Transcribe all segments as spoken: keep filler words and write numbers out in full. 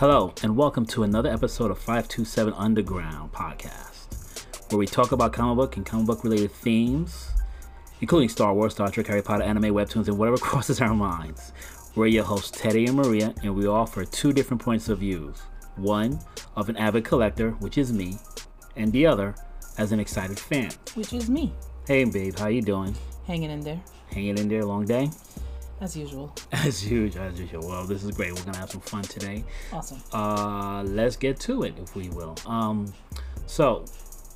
Hello, and welcome to another episode of five two seven Underground Podcast, where we talk about comic book and comic book related themes, including Star Wars, Star Trek, Harry Potter, anime, webtoons, and whatever crosses our minds. We're your hosts, Teddy and Maria, and we offer two different points of views. One, of an avid collector, which is me, and the other, as an excited fan. Which is me. Hey, babe, how you doing? Hanging in there. Hanging in there, long day? As usual. As usual, as usual. Well, this is great. We're going to have some fun today. Awesome. Uh, let's get to it, if we will. Um, so,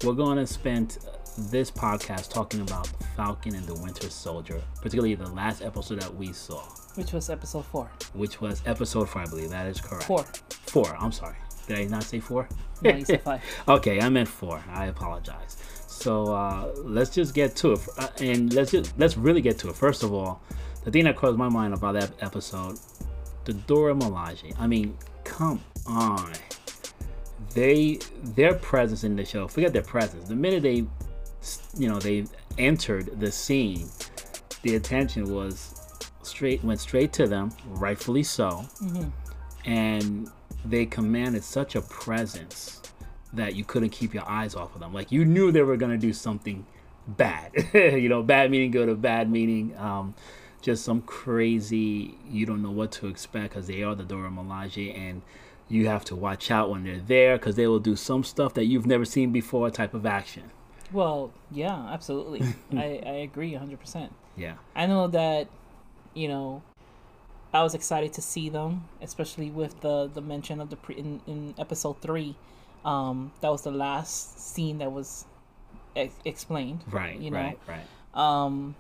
we're going to spend this podcast talking about Falcon and the Winter Soldier, particularly the last episode that we saw. Which was episode four. Which was episode four, I believe. That is correct. Four. Four. I'm sorry. Did I not say four? No, you said five. Okay, I meant four. I apologize. So, uh, let's just get to it. Uh, and let's just, let's really get to it. First of all, the thing that crossed my mind about that episode, the Dora Milaje. I mean, come on. They, their presence in the show, forget their presence. The minute they, you know, they entered the scene, the attention was straight, went straight to them, rightfully so. Mm-hmm. And they commanded such a presence that you couldn't keep your eyes off of them. Like, you knew they were going to do something bad. You know, bad meaning good or bad meaning. Um, Just some crazy, you don't know what to expect, because they are the Dora Milaje, and you have to watch out when they're there because they will do some stuff that you've never seen before type of action. Well, yeah, absolutely. I, I agree one hundred percent. Yeah. I know that, you know, I was excited to see them, especially with the, the mention of the pre- in, in episode three. Um, that was the last scene that was ex- explained. Right, you know? right, right. Um,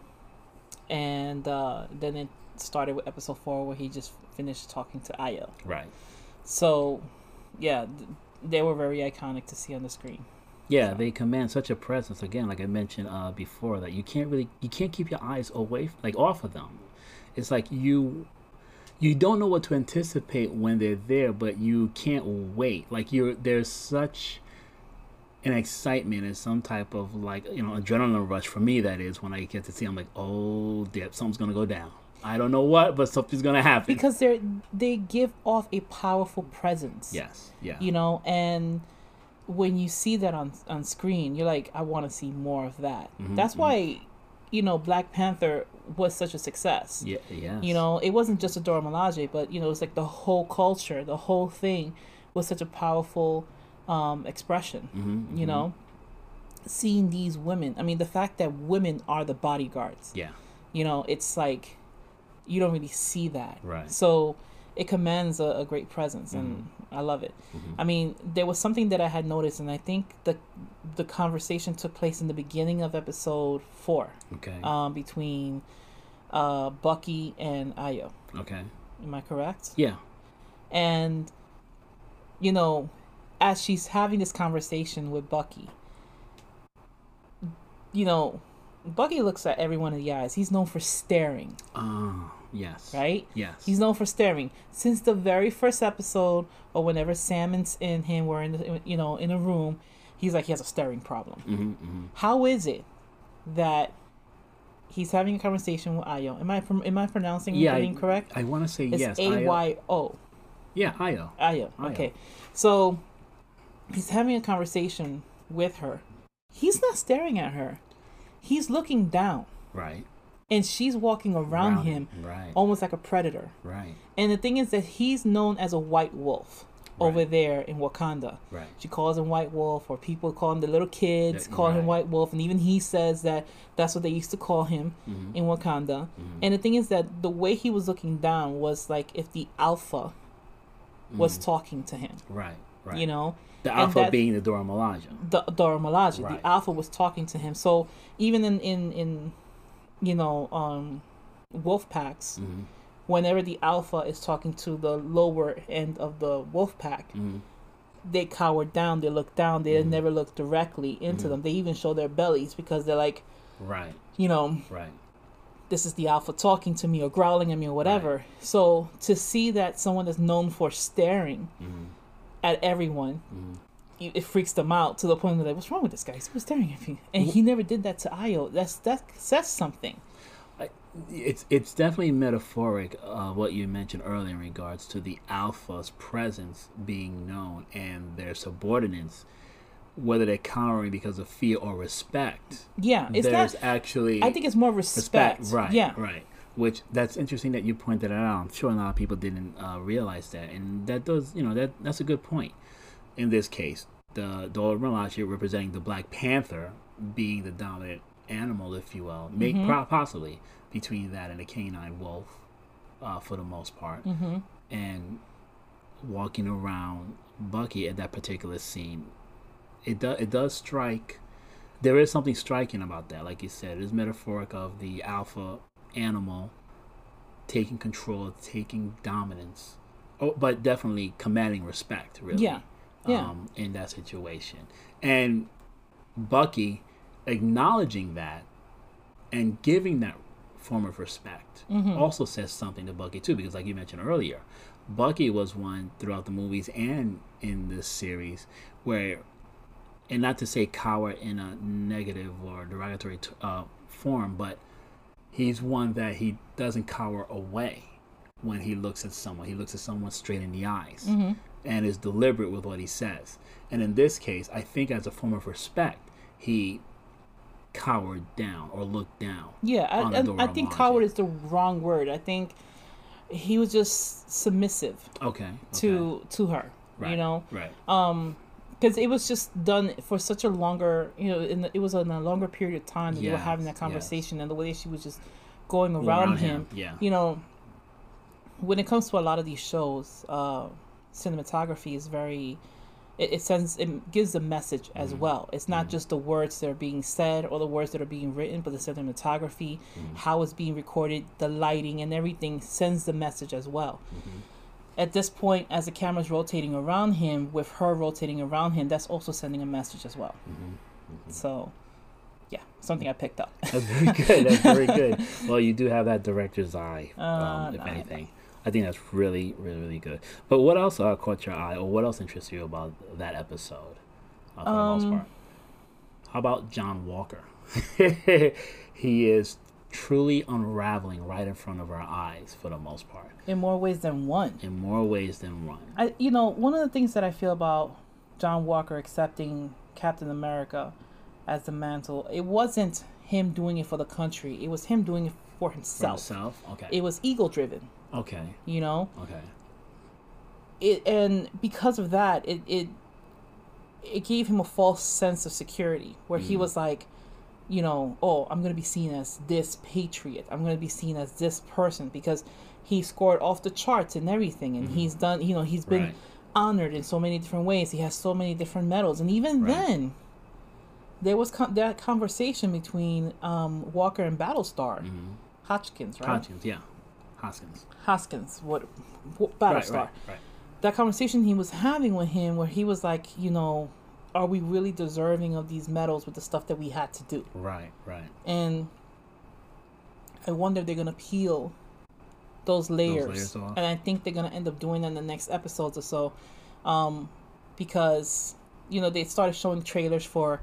And uh, then it started with episode four where he just finished talking to Ayo. Right. So, yeah, th- they were very iconic to see on the screen. Yeah, so. They command such a presence. Again, like I mentioned uh, before, that you can't really, you can't keep your eyes away, like off of them. It's like you, you don't know what to anticipate when they're there, but you can't wait. Like you're, there's such an excitement and some type of, like, you know, adrenaline rush for me, that is, when I get to see, I'm like, oh, dip, something's going to go down. I don't know what, but something's going to happen. Because they they give off a powerful presence. Yes, yeah. You know, and when you see that on, on screen, you're like, I want to see more of that. Mm-hmm, That's mm-hmm. why, you know, Black Panther was such a success. Yeah, yes. You know, it wasn't just a Dora Milaje, but, you know, it's like the whole culture, the whole thing was such a powerful um expression. Mm-hmm, you mm-hmm. know, seeing these women, I mean, the fact that women are the bodyguards, yeah, you know, it's like you don't really see that, right? So it commands a, a great presence. Mm-hmm. And I love it. Mm-hmm. I mean, there was something that I had noticed, and I think the the conversation took place in the beginning of episode four. Okay. Um between uh Bucky and Ayo. Okay. Am I correct? Yeah. And you know, as she's having this conversation with Bucky, you know, Bucky looks at everyone in the eyes. He's known for staring. Oh, yes. Right? Yes. He's known for staring. Since the very first episode, or whenever Sam and, and him were in, the, you know, in a room, he's like, he has a staring problem. Mm-hmm, mm-hmm. How is it that he's having a conversation with Ayo? Am I am I pronouncing yeah, it correct? I, I want to say it's yes. It's A Y O. Yeah, Ayo. Ayo. Ayo. Okay. So he's having a conversation with her. He's not staring at her. He's looking down. Right. And she's walking around, around him, right, almost like a predator. Right. And the thing is that he's known as a white wolf, right, over there in Wakanda. Right. She calls him White Wolf, or people call him, the little kids that, call right. him White Wolf. And even he says that that's what they used to call him, mm-hmm, in Wakanda. Mm-hmm. And the thing is that the way he was looking down was like if the alpha mm-hmm. was talking to him. Right. Right. You know? The alpha being the Dora Milaje. The Dora Milaje. Right. The alpha was talking to him. So even in, in, in you know, um, wolf packs, mm-hmm, whenever the alpha is talking to the lower end of the wolf pack, mm-hmm, they cower down, they look down, they mm-hmm. never look directly into mm-hmm. them. They even show their bellies because they're like, right, you know, right, this is the alpha talking to me or growling at me or whatever. Right. So to see that someone that's known for staring, mm-hmm, at everyone, mm-hmm, it, it freaks them out to the point where they're like, what's wrong with this guy? He was staring at me. And he never did that to Ayo. That's, that says something. I, It's it's definitely metaphoric, uh, what you mentioned earlier in regards to the Alpha's presence being known and their subordinates, whether they're cowering because of fear or respect. Yeah, it's there's not, actually. I think it's more respect. respect. Right. Yeah. Right. Which that's interesting that you pointed that out. I'm sure a lot of people didn't uh, realize that, and that does you know that that's a good point. In this case, the Dora Milaje representing the Black Panther being the dominant animal, if you will, make mm-hmm. possibly between that and a canine wolf, uh, for the most part, mm-hmm. and walking around Bucky at that particular scene, it does it does strike. There is something striking about that, like you said, it's metaphoric of the alpha animal taking control, taking dominance, oh, but definitely commanding respect, really. Yeah. Yeah. Um, in that situation, and Bucky acknowledging that and giving that form of respect mm-hmm. also says something to Bucky too, because like you mentioned earlier, Bucky was one throughout the movies and in this series where, and not to say cower in a negative or derogatory t- uh, form, but he's one that he doesn't cower away when he looks at someone. He looks at someone straight in the eyes mm-hmm. and is deliberate with what he says. And in this case, I think as a form of respect, he cowered down or looked down. Yeah, I, I, I think coward is the wrong word. I think he was just submissive. Okay. okay. To to her, right, you know. Right. Um, because it was just done for such a longer, you know, in the, it was in a longer period of time that yes, they were having that conversation, yes. and the way she was just going around, around him, him. Yeah. You know, when it comes to a lot of these shows, uh, cinematography is very. It sends, it gives a message as mm-hmm. well. It's not mm-hmm. just the words that are being said or the words that are being written, but the cinematography, mm-hmm. how it's being recorded, the lighting, and everything sends the message as well. Mm-hmm. At this point, as the camera's rotating around him, with her rotating around him, that's also sending a message as well. Mm-hmm. Mm-hmm. So, yeah, something I picked up. That's very good. That's very good. Well, you do have that director's eye, um, uh, if no, anything. I think that's really, really, really good. But what else uh, caught your eye, or what else interests you about that episode? Uh, for um, the most part, how about John Walker? He is truly unraveling right in front of our eyes, for the most part. In more ways than one. In more ways than one. I, you know, one of the things that I feel about John Walker accepting Captain America as the mantle, it wasn't him doing it for the country. It was him doing it for himself. For himself, okay. It was ego-driven. Okay. You know? Okay. It and because of that, it it, it gave him a false sense of security where mm. he was like, you know, oh, I'm going to be seen as this patriot. I'm going to be seen as this person because he scored off the charts and everything. And mm. he's done, you know, he's been right. honored in so many different ways. He has so many different medals. And even right. then, there was con- that conversation between um, Walker and Battlestar. Mm-hmm. Hoskins, right? Hoskins, yeah. Hoskins. Hoskins, what, what Battlestar. Right, right, right. That conversation he was having with him where he was like, you know, are we really deserving of these medals with the stuff that we had to do? Right, right. And I wonder if they're going to peel those layers. Those layers off. And I think they're going to end up doing that in the next episodes or so. Um, because, you know, they started showing trailers for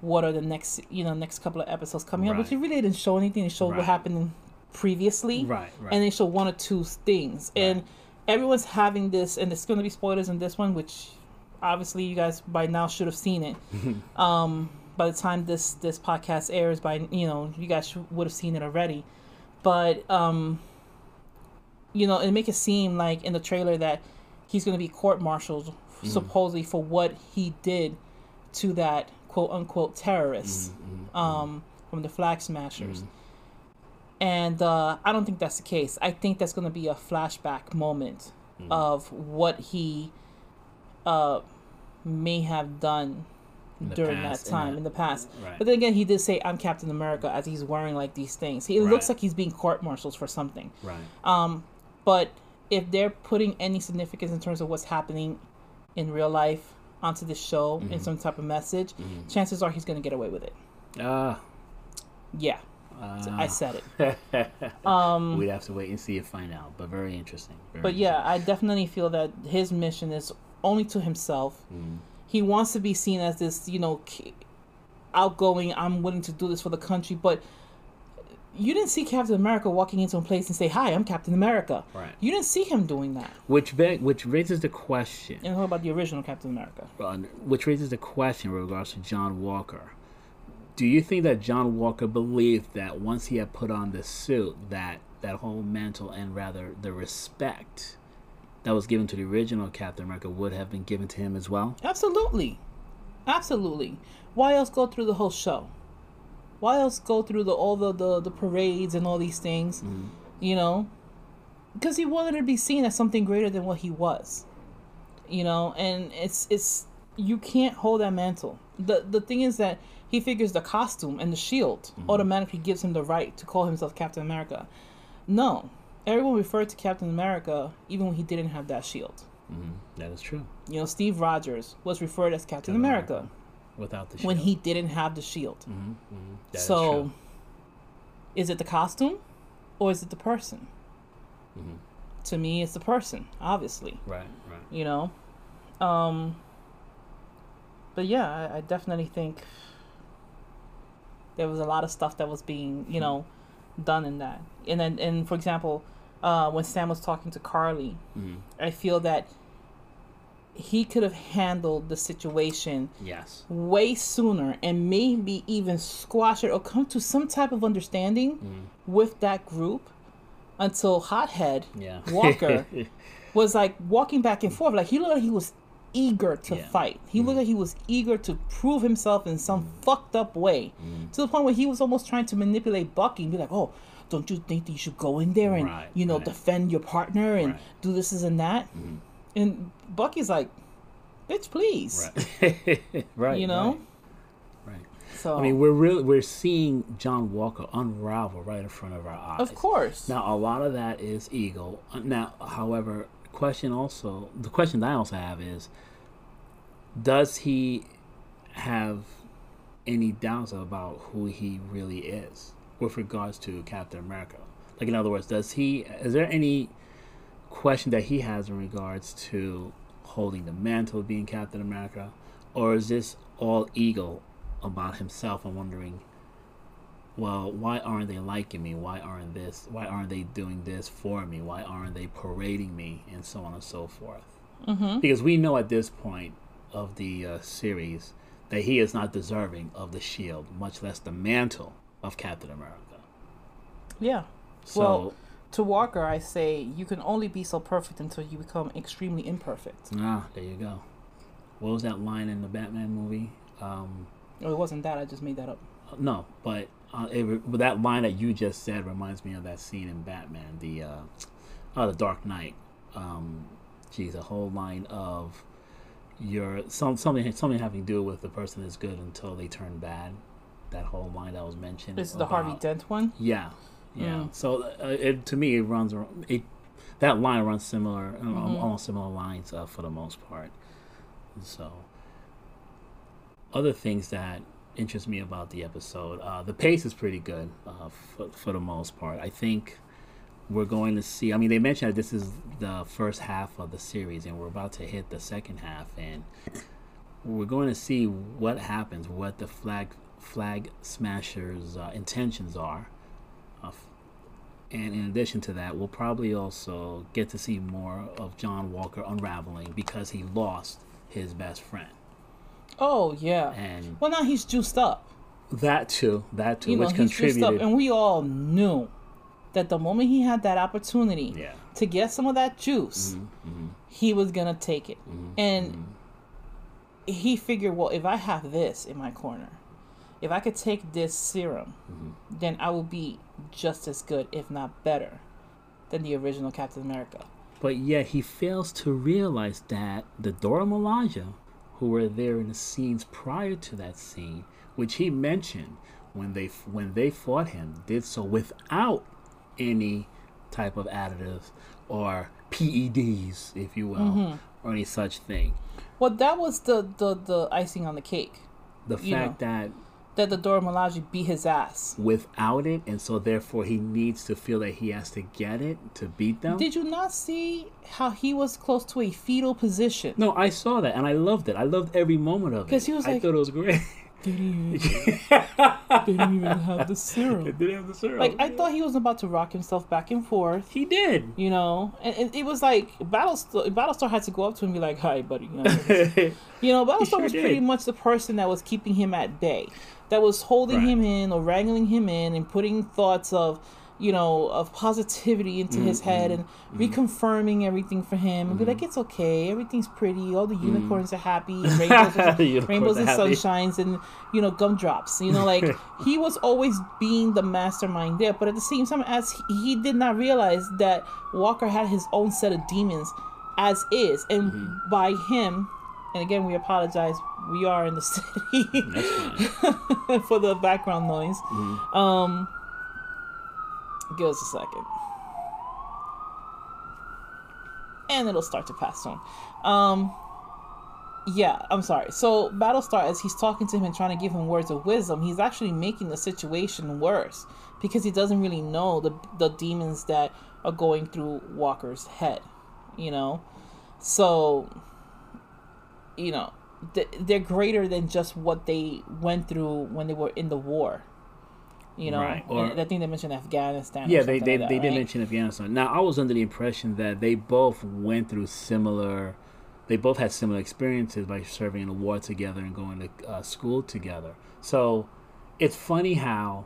what are the next, you know, next couple of episodes coming right. up. But they really didn't show anything. They showed right. what happened in previously right, right and they show one or two things right. and everyone's having this, and there's going to be spoilers in this one, which obviously you guys by now should have seen it. um by the time this this podcast airs, by you know you guys should, would have seen it already, but um you know it make it seem like in the trailer that he's going to be court-martialed mm. supposedly for what he did to that quote-unquote terrorist mm, mm, um mm. from the Flag Smashers mm. And uh, I don't think that's the case. I think that's going to be a flashback moment mm. of what he uh, may have done during past, that time in the, in the past. Right. But then again, he did say, I'm Captain America, as he's wearing like these things. He, it right. looks like he's being court-martialed for something. Right. Um, but if they're putting any significance in terms of what's happening in real life onto the show mm-hmm. in some type of message, mm-hmm. chances are he's going to get away with it. Ah. Uh. Yeah. Uh, I said it. um, We'd have to wait and see and find out, but very interesting. Very but yeah, interesting. I definitely feel that his mission is only to himself. Mm. He wants to be seen as this, you know, outgoing, I'm willing to do this for the country, but You didn't see Captain America walking into a place and say, "Hi, I'm Captain America." Right. You didn't see him doing that. Which be- which raises the question. And how about the original Captain America? Uh, which raises the question in regards to John Walker. Do you think that John Walker believed that once he had put on the suit, that that whole mantle and rather the respect that was given to the original Captain America would have been given to him as well? Absolutely. Absolutely. Why else go through the whole show? Why else go through the, all the, the, the parades and all these things, mm-hmm. you know? Because he wanted to be seen as something greater than what he was, you know? And it's, it's you can't hold that mantle. The the thing is that he figures the costume and the shield mm-hmm. automatically gives him the right to call himself Captain America. No. Everyone referred to Captain America even when he didn't have that shield. Mm-hmm. That is true. You know, Steve Rogers was referred as Captain, Captain America. America. Without the shield. When he didn't have the shield. Mm-hmm, mm-hmm. That so, is, true. Is it the costume or is it the person? Mm-hmm. To me, it's the person, obviously. Right, right. You know? Um, but yeah, I, I definitely think there was a lot of stuff that was being, you mm-hmm. know, done in that. And then, and for example, uh, when Sam was talking to Carly, mm-hmm. I feel that he could have handled the situation yes. way sooner and maybe even squash it or come to some type of understanding mm. with that group until Hothead yeah. Walker was like walking back and forth. Like he looked like he was eager to yeah. fight. He mm. looked like he was eager to prove himself in some mm. fucked up way mm. to the point where he was almost trying to manipulate Bucky and be like, "Oh, don't you think that you should go in there and, right, you know, right. defend your partner and right. do this and that?" Mm. And Bucky's like, "Bitch, please." Right. right. You know? Right. right. So I mean, we're really we're seeing John Walker unravel right in front of our eyes. Of course. Now, a lot of that is ego. Now, however, question also the question that I also have is, does he have any doubts about who he really is with regards to Captain America? Like, in other words, does he is there any question that he has in regards to holding the mantle of being Captain America, or is this all ego about himself and wondering, well, why aren't they liking me? Why aren't this? Why aren't they doing this for me? Why aren't they parading me? And so on and so forth. Mm-hmm. Because we know at this point of the uh, series that he is not deserving of the shield, much less the mantle of Captain America. Yeah. So. Well, to Walker, I say, you can only be so perfect until you become extremely imperfect. Ah, there you go. What was that line in the Batman movie? Um, oh, it wasn't that. I just made that up. No, but uh, it, that line that you just said reminds me of that scene in Batman, the uh, oh, the Dark Knight. Um, geez, a whole line of your some something something having to do with the person is good until they turn bad. That whole line that was mentioned. This is about, the Harvey Dent one? Yeah. Yeah, mm. so uh, it, to me, it runs it. That line runs similar, mm-hmm. um, almost similar lines uh, for the most part. And so, other things that interest me about the episode, uh, the pace is pretty good uh, for, for the most part. I think we're going to see. I mean, they mentioned that this is the first half of the series, and we're about to hit the second half, and we're going to see what happens, what the flag flag smashers' uh, intentions are. And in addition to that, we'll probably also get to see more of John Walker unraveling because he lost his best friend. Oh yeah. And well, now he's juiced up. That too. That too. You which know, he's contributed. Juiced up, and we all knew that the moment he had that opportunity yeah. to get some of that juice, mm-hmm, mm-hmm. he was gonna take it. Mm-hmm, and mm-hmm. he figured, well, if I have this in my corner. If I could take this serum, mm-hmm. then I will be just as good, if not better, than the original Captain America. But yet he fails to realize that the Dora Milaje, who were there in the scenes prior to that scene, which he mentioned when they when they fought him, did so without any type of additives or P E Ds, if you will, mm-hmm. or any such thing. Well, that was the, the, the icing on the cake. The fact know. that... that the Dora Milaje beat his ass. Without it, and so therefore he needs to feel that he has to get it to beat them. Did you not see how he was close to a fetal position? No, I saw that, and I loved it. I loved every moment of it. Because he was I like... I thought it was great. didn't even, didn't even have the serum. It didn't have the serum. Like, I thought he was about to rock himself back and forth. He did. You know? And, and it was like, Battlestar, Battlestar had to go up to him and be like, hi, buddy. You know, you know Battlestar sure was did. pretty much the person that was keeping him at bay. That was holding right. him in or wrangling him in and putting thoughts of, you know, of positivity into mm-hmm. his head and mm-hmm. reconfirming everything for him and mm-hmm. be like, it's okay, everything's pretty, all the unicorns mm-hmm. are happy, and rainbows, are, rainbows are and happy. sunshines and, you know, gumdrops. You know, like, he was always being the mastermind there, but at the same time, as he, he did not realize that Walker had his own set of demons as is, and mm-hmm. by him, and again, we apologize, we are in the city for the background noise. Mm-hmm. Um... Give us a second. And it'll start to pass soon. Um, yeah, I'm sorry. So Battlestar, as he's talking to him and trying to give him words of wisdom, he's actually making the situation worse because he doesn't really know the the demons that are going through Walker's head, you know? So, you know, th- they're greater than just what they went through when they were in the war. You know, right. or, I think they mentioned Afghanistan. Yeah, they they, like that, they right? did mention Afghanistan. Now, I was under the impression that they both went through similar, they both had similar experiences by serving in the war together and going to uh, school together. So it's funny how,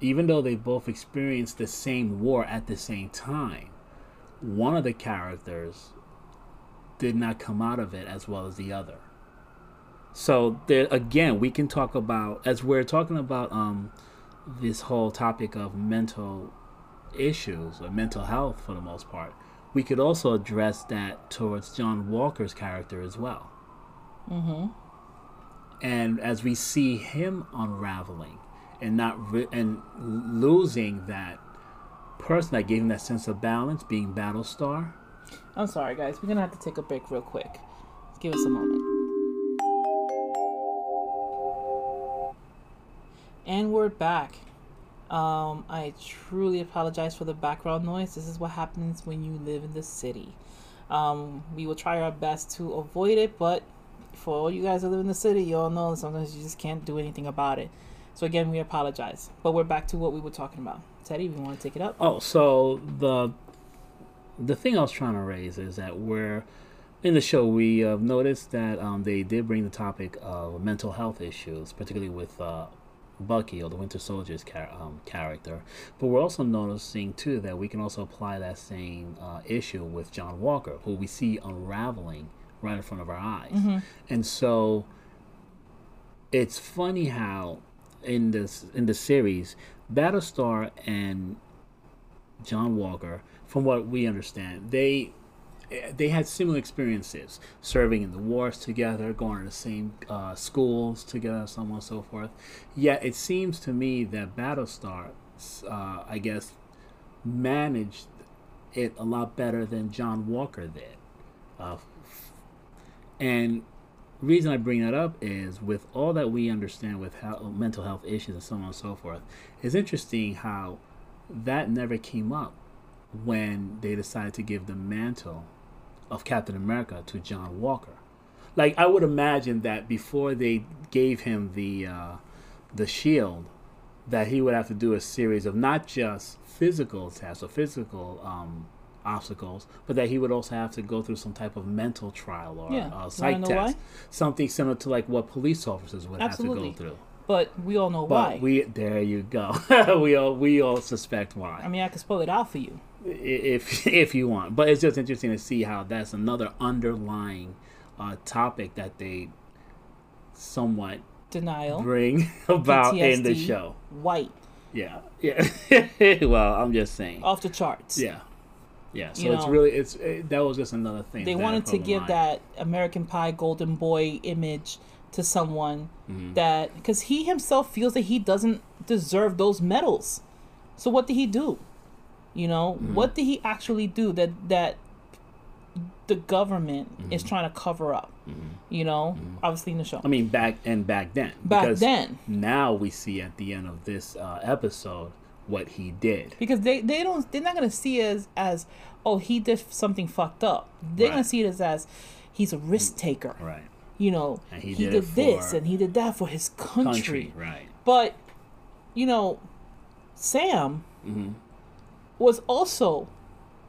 even though they both experienced the same war at the same time, one of the characters did not come out of it as well as the other. So there, again, we can talk about, as we're talking about um, this whole topic of mental issues or mental health for the most part, we could also address that towards John Walker's character as well. Mm-hmm. And as we see him unraveling and not re- and losing that person that gave him that sense of balance, being Battlestar. I'm sorry, guys. We're going to have to take a break real quick. Give us a moment. And we're back. Um, I truly apologize for the background noise. This is what happens when you live in the city. Um, we will try our best to avoid it, but for all you guys that live in the city, you all know that sometimes you just can't do anything about it. So again, we apologize. But we're back to what we were talking about. Teddy, we want to take it up? Oh, so the the thing I was trying to raise is that we're in the show, we have noticed that um, they did bring the topic of mental health issues, particularly with Uh, Bucky or the Winter Soldier's char- um, character, but we're also noticing too that we can also apply that same uh, issue with John Walker, who we see unraveling right in front of our eyes. Mm-hmm. And so it's funny how in this in the series, Battlestar and John Walker, from what we understand, they they had similar experiences, serving in the wars together, going to the same uh, schools together, so on and so forth. Yet it seems to me that Battlestar, uh, I guess, managed it a lot better than John Walker did. Uh, and the reason I bring that up is with all that we understand with how, mental health issues and so on and so forth, it's interesting how that never came up when they decided to give the mantle of Captain America to John Walker. Like, I would imagine that before they gave him the uh, the shield, that he would have to do a series of not just physical tests or physical um, obstacles, but that he would also have to go through some type of mental trial or yeah. uh, psych test. Why? Something similar to like what police officers would Absolutely. have to go through. But we all know but why. We there you go. we all we all suspect why. I mean, I could spoil it out for you. If if you want, but it's just interesting to see how that's another underlying uh, topic that they somewhat denial bring about P T S D, in the show. White, yeah, yeah. Well, I'm just saying off the charts. Yeah, yeah. So you it's know, really it's it, that was just another thing. They wanted to give that American Pie Golden Boy image to someone mm-hmm. that because he himself feels that he doesn't deserve those medals. So what did he do? You know, mm-hmm. what did he actually do that that the government mm-hmm. is trying to cover up? Mm-hmm. You know, mm-hmm. obviously in the show. I mean, back and back then. Back then. Now we see at the end of this uh, episode what he did. Because they, they don't they're not gonna see it as as oh he did something fucked up. They're right. gonna see it as, as he's a risk taker. Right. you know, and he did, he did this and he did that for his country. country right. But, you know, Sam mm-hmm. was also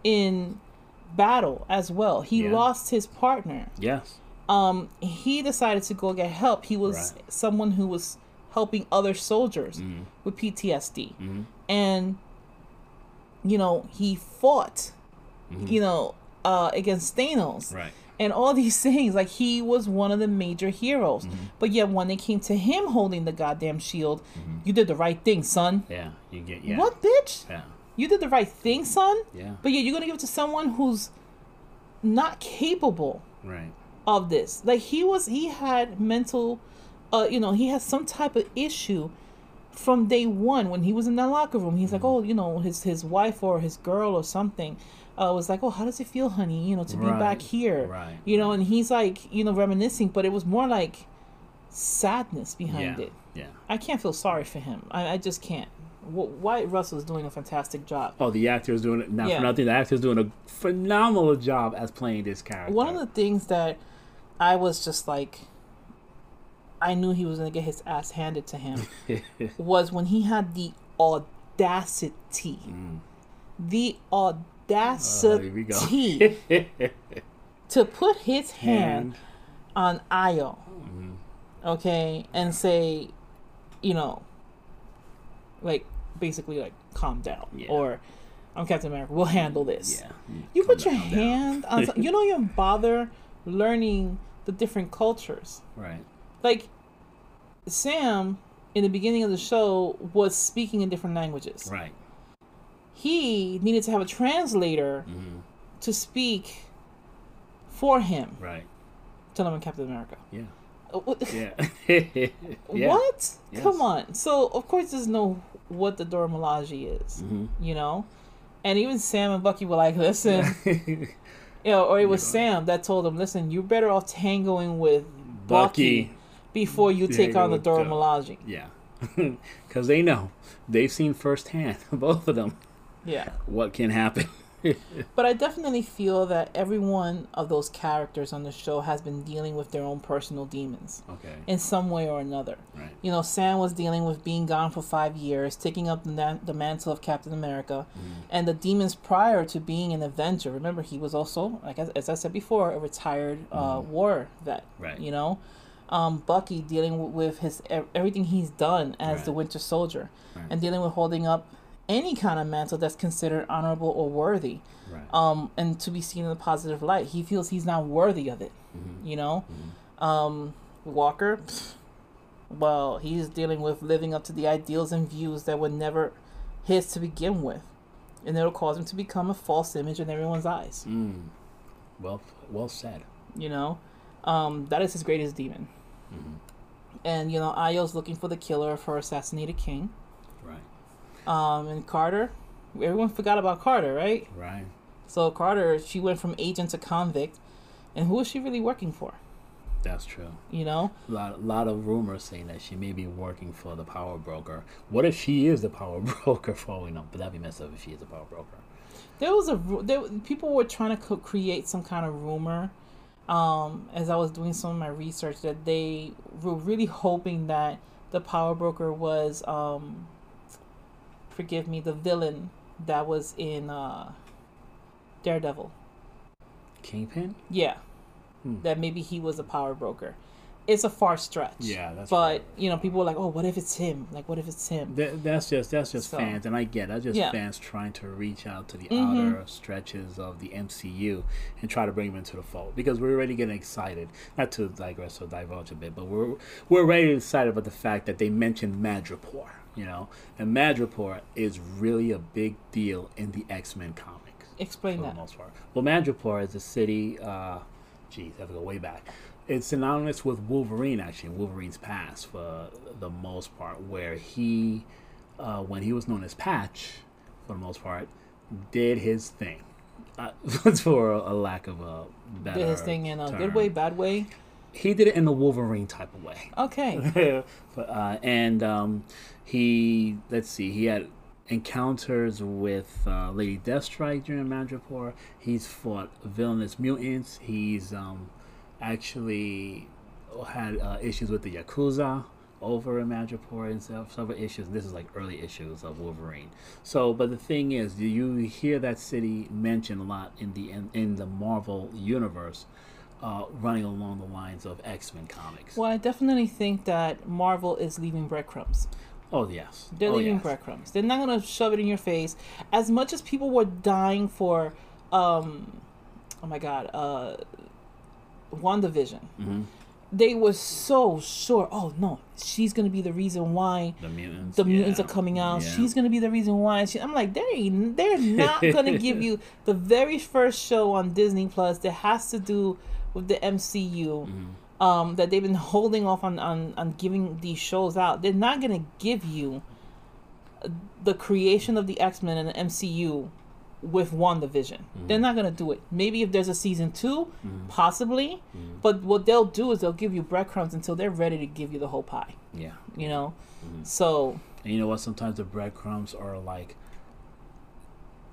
in battle as well. He yeah. lost his partner. Yes. Um, he decided to go get help. He was right. someone who was helping other soldiers mm-hmm. with P T S D. Mm-hmm. And, you know, he fought, mm-hmm. you know, uh, against Thanos. Right. And all these things, like, he was one of the major heroes. Mm-hmm. But yet, when they came to him holding the goddamn shield, mm-hmm. you did the right thing, son. Yeah, you get yeah. What, bitch? Yeah, you did the right thing, son. Yeah. But yeah, you're gonna give it to someone who's not capable, right, of this. Like, he was, he had mental, uh, you know, he had some type of issue from day one when he was in that locker room. He's mm-hmm. like, oh, you know, his his wife or his girl or something. Uh, was like, oh, how does it feel, honey, you know, to right. be back here? Right. You know, and he's like, you know, reminiscing, but it was more like sadness behind yeah. it. Yeah. I can't feel sorry for him. I, I just can't. W- Wyatt Russell is doing a fantastic job. Oh, the actor is doing it. Not yeah. for nothing. The actor is doing a phenomenal job as playing this character. One of the things that I was just like, I knew he was going to get his ass handed to him was when he had the audacity. Mm. The audacity. Audacity uh, to put his hand, hand. on Ayo, mm-hmm. okay, and say, you know, like, basically, like, calm down, yeah. or I'm Captain America, we'll handle this. Yeah. You calm put down, your down. hand on something, you don't even bother learning the different cultures, right? Like, Sam in the beginning of the show was speaking in different languages, right? He needed to have a translator mm-hmm. to speak for him. Right. Tell him I'm Captain America. Yeah. yeah. yeah. What? Yes. Come on. So, of course, there's no what the Dora Milaje is, mm-hmm. you know? And even Sam and Bucky were like, listen. you know, or it was Sam that told him, listen, you're better off tangoing with Bucky, Bucky before you take on the Dora Milaje. Yeah. Because they know. They've seen firsthand, both of them. Yeah. What can happen. But I definitely feel that every one of those characters on the show has been dealing with their own personal demons. Okay. In some way or another. Right. You know, Sam was dealing with being gone for five years, taking up the, na- the mantle of Captain America, mm. and the demons prior to being an Avenger. Remember, he was also, like as, as I said before, a retired uh, mm. war vet. Right. You know? Um, Bucky dealing with, with his everything he's done as right. the Winter Soldier. Right. And dealing with holding up any kind of mantle that's considered honorable or worthy, right. um, and to be seen in a positive light. He feels he's not worthy of it, mm-hmm. you know? Mm-hmm. Um, Walker, pff, well, he's dealing with living up to the ideals and views that were never his to begin with, and it'll cause him to become a false image in everyone's eyes. Mm. Well, well said. You know? Um, that is his greatest demon. Mm-hmm. And, you know, Ayo's looking for the killer of her assassinated king. Right. Um, and Carter, everyone forgot about Carter, right? Right. So Carter, she went from agent to convict, and who was she really working for? That's true. You know? A lot, lot of rumors saying that she may be working for the power broker. What if she is the power broker for all we know? But that'd be messed up if she is the power broker. There was a, there, people were trying to create some kind of rumor, um, as I was doing some of my research, that they were really hoping that the power broker was, um... forgive me, the villain that was in uh, Daredevil. Kingpin? Yeah. Hmm. That maybe he was a power broker. It's a far stretch. Yeah, that's But, you know, people were like, oh, what if it's him? Like, what if it's him? That, that's just that's just so, fans, and I get it. That's just yeah. fans trying to reach out to the mm-hmm. outer stretches of the M C U and try to bring them into the fold. Because we're already getting excited. Not to digress or divulge a bit, but we're, we're already excited about the fact that they mentioned Madripoor. You know, and Madripoor is really a big deal in the X-Men comics. Explain for that. For the most part. Well, Madripoor is a city, uh, geez, I have to go way back. It's synonymous with Wolverine, actually, Wolverine's past for the most part, where he, uh, when he was known as Patch, for the most part, did his thing. Uh, for a, a lack of a better Did his thing in a term. Good way, bad way? He did it in a Wolverine type of way. Okay. But, uh, and um, he, let's see, he had encounters with uh, Lady Deathstrike during Madripoor. He's fought villainous mutants. He's um, actually had uh, issues with the Yakuza over in Madripoor and several issues. This is like early issues of Wolverine. So, but the thing is, you hear that city mentioned a lot in the in, in the Marvel universe, uh, running along the lines of X-Men comics. Well, I definitely think that Marvel is leaving breadcrumbs. Oh yes, they're oh, leaving yes. breadcrumbs. They're not gonna shove it in your face. As much as people were dying for, um, oh my God, uh, WandaVision. Mm-hmm. They were so sure. Oh no, she's gonna be the reason why the mutants, the mutants yeah. are coming out. Yeah. She's gonna be the reason why. She, I'm like, they they're not gonna give you the very first show on Disney Plus that has to do with the M C U. Mm-hmm. Um, that they've been holding off on, on on giving these shows out. They're not gonna give you the creation of the X-Men and the M C U with WandaVision. Mm-hmm. They're not going to do it. Maybe if there's a season two, mm-hmm. possibly, mm-hmm. but what they'll do is they'll give you breadcrumbs until they're ready to give you the whole pie. Yeah. You know? Mm-hmm. So. And you know what? Sometimes the breadcrumbs are like,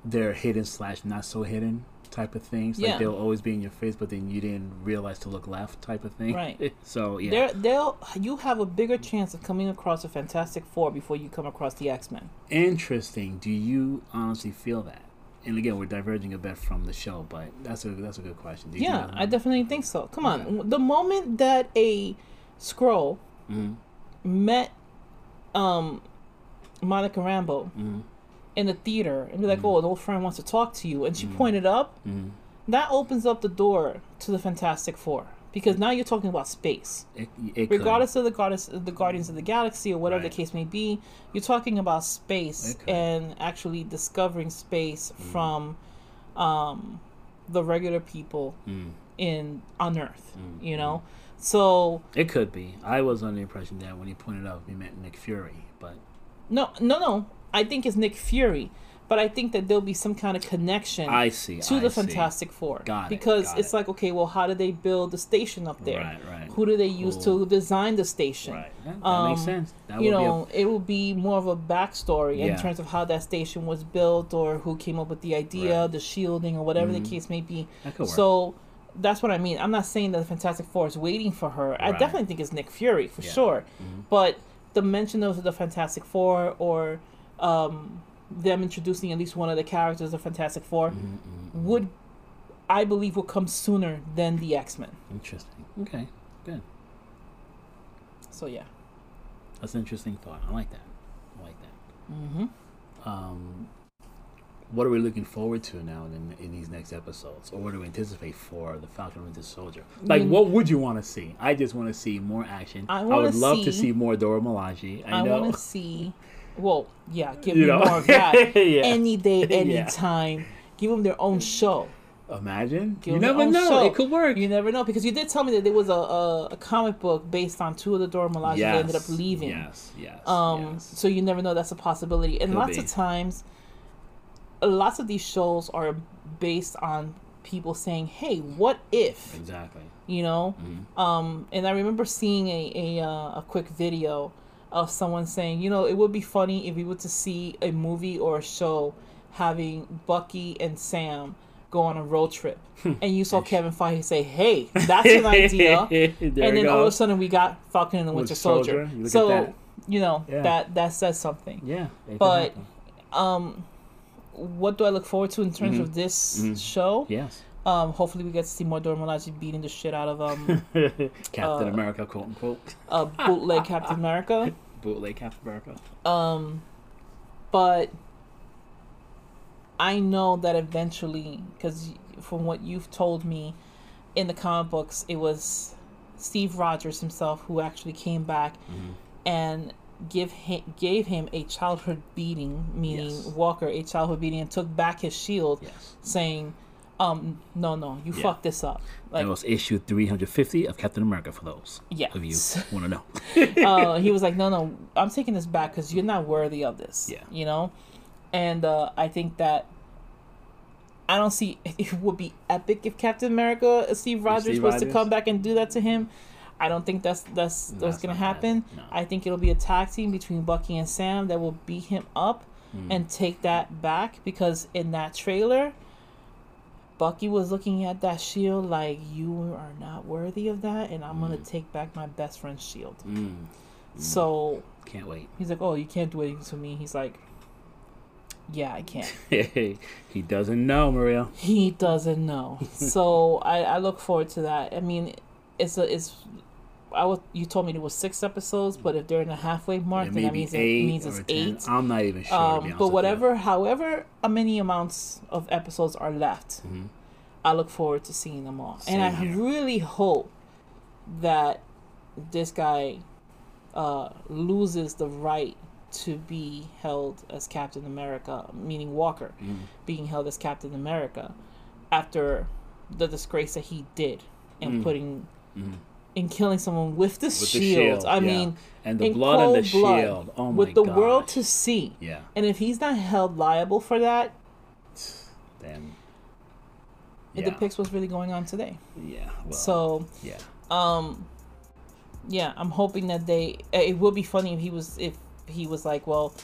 they're hidden slash not so hidden type of things. Like yeah. they'll always be in your face, but then you didn't realize to look left type of thing. Right. So, yeah. They're, they'll, you have a bigger chance of coming across a Fantastic Four before you come across the X-Men. Interesting. Do you honestly feel that? And again, we're diverging a bit from the show, but that's a that's a good question. Do you yeah, I definitely think so. Come okay. on, the moment that a Skrull mm-hmm. met um, Monica Rambeau mm-hmm. in the theater, and be like, mm-hmm. "Oh, an old friend wants to talk to you," and she mm-hmm. pointed up, mm-hmm. that opens up the door to the Fantastic Four, because now you're talking about space, it, it regardless could. of the goddess, the Guardians of the Galaxy, or whatever right. the case may be. You're talking about space and actually discovering space mm. from um, the regular people mm. in on Earth. Mm. You know, mm. so it could be. I was under the impression that when he pointed out, he meant Nick Fury, but no, no, no. I think it's Nick Fury, but I think that there'll be some kind of connection I see, to I the see. Fantastic Four. Got it, because got it's it. like, okay, well, how do they build the station up there? Right, right. Who do they use cool. to design the station? Right. That, that um, makes sense. That you know, a... it will be more of a backstory yeah. in terms of how that station was built or who came up with the idea, right. the shielding, or whatever mm-hmm. the case may be. That could work. So that's what I mean. I'm not saying that the Fantastic Four is waiting for her. Right. I definitely think it's Nick Fury, for yeah. sure. Mm-hmm. But the mention of the Fantastic Four or... Um, them introducing at least one of the characters of Fantastic Four mm-hmm. would, I believe, would come sooner than the X-Men. Interesting. Okay. Good. So, yeah. That's an interesting thought. I like that. I like that. Mm-hmm. Um, what are we looking forward to now in, in these next episodes? Or what do we anticipate for the Falcon and the Winter Soldier? Like, I mean, what would you want to see? I just want to see more action. I, I would love see, to see more Dora Milaje. I, I want to see... Well, yeah, give you me know? more of that. yeah. Any day, any yeah. time. Give them their own show. Imagine. Give you never know. Show. It could work. You never know. Because you did tell me that there was a, a, a comic book based on two of the Dora Milaje yes. that ended up leaving. Yes, yes, um, yes. So you never know. That's a possibility. And could lots be. of times, lots of these shows are based on people saying, hey, what if? Exactly. You know? Mm-hmm. Um, and I remember seeing a, a, uh, a quick video of someone saying, you know, it would be funny if we were to see a movie or a show having Bucky and Sam go on a road trip. And you saw Kevin Feige say, hey, that's an idea. And then all of a sudden we got Falcon and the Winter Soldier. Soldier. You so, that. you know, yeah. that, that says something. Yeah. But um, what do I look forward to in terms mm-hmm. of this mm-hmm. show? Yes. Um, hopefully we get to see more Dora Milaje beating the shit out of um, Captain uh, America, quote unquote. Uh, bootleg Captain America. Bootleg Captain America. Um, but I know that eventually, because from what you've told me in the comic books, it was Steve Rogers himself who actually came back mm-hmm. and give him, gave him a childhood beating, meaning yes. Walker, a childhood beating, and took back his shield, yes. saying... Um, no, no, you yeah. fucked this up. Like, that was issue three hundred fifty of Captain America, for those yeah. of you who want to know. uh, he was like, no, no, I'm taking this back because you're not worthy of this. Yeah. You know? And uh, I think that I don't see it would be epic if Captain America, Steve Rogers, Steve was Rogers? to come back and do that to him. I don't think that's that's, no, that's going to happen. No. I think it'll be a tag team between Bucky and Sam that will beat him up mm. and take that back, because in that trailer... Bucky was looking at that shield like, you are not worthy of that, and I'm mm. going to take back my best friend's shield. Mm. So... Can't wait. He's like, oh, you can't do it to me. He's like, yeah, I can't. He doesn't know, Maria. He doesn't know. So I, I look forward to that. I mean, it's... a it's. I would, you told me there was six episodes, but if they're in the halfway mark, then that means it means it's eight. I'm not even sure. Um, but whatever, however many amounts of episodes are left, mm-hmm. I look forward to seeing them all. Same and I here. really hope that this guy uh, loses the right to be held as Captain America, meaning Walker, mm-hmm. being held as Captain America after the disgrace that he did in mm-hmm. putting... Mm-hmm. in killing someone with the, with shield. the shield. I yeah. mean, and the in blood cold and the blood, shield. Oh my With the gosh. world to see. Yeah. And if he's not held liable for that, then yeah. it depicts what's really going on today. Yeah. Well, so, yeah. Um yeah, I'm hoping that they it would be funny if he was if he was like, well,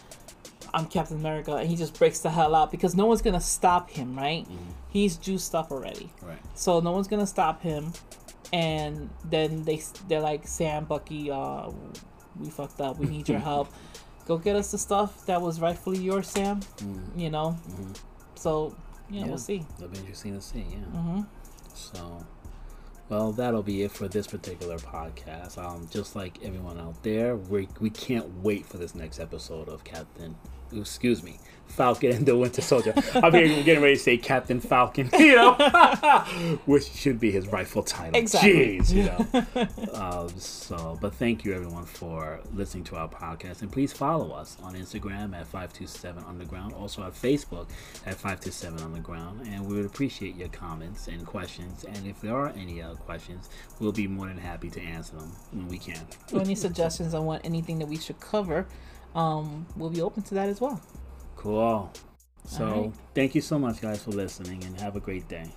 I'm Captain America, and he just breaks the hell out, because no one's going to stop him, right? Mm-hmm. He's juiced up already. Right. So no one's going to stop him. And then they, they're like, Sam, Bucky, uh, we fucked up. We need your help. Go get us the stuff that was rightfully yours, Sam. Mm. You know? Mm-hmm. So, yeah, yeah, we'll see. It'll be interesting to see, yeah. Mm-hmm. So, well, that'll be it for this particular podcast. Um, just like everyone out there, we we can't wait for this next episode of Captain... Excuse me, Falcon and the Winter Soldier. I'm getting ready to say Captain Falcon, you know, which should be his rightful title. Exactly. Jeez, you know. um, so, but thank you everyone for listening to our podcast, and please follow us on Instagram at five two seven Underground, also on Facebook at five two seven Underground, and we would appreciate your comments and questions. And if there are any uh, questions, we'll be more than happy to answer them when we can. Or any suggestions on what anything that we should cover. Um, we'll be open to that as well. Cool. So, right. Thank you so much, guys, for listening, and have a great day.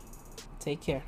Take care.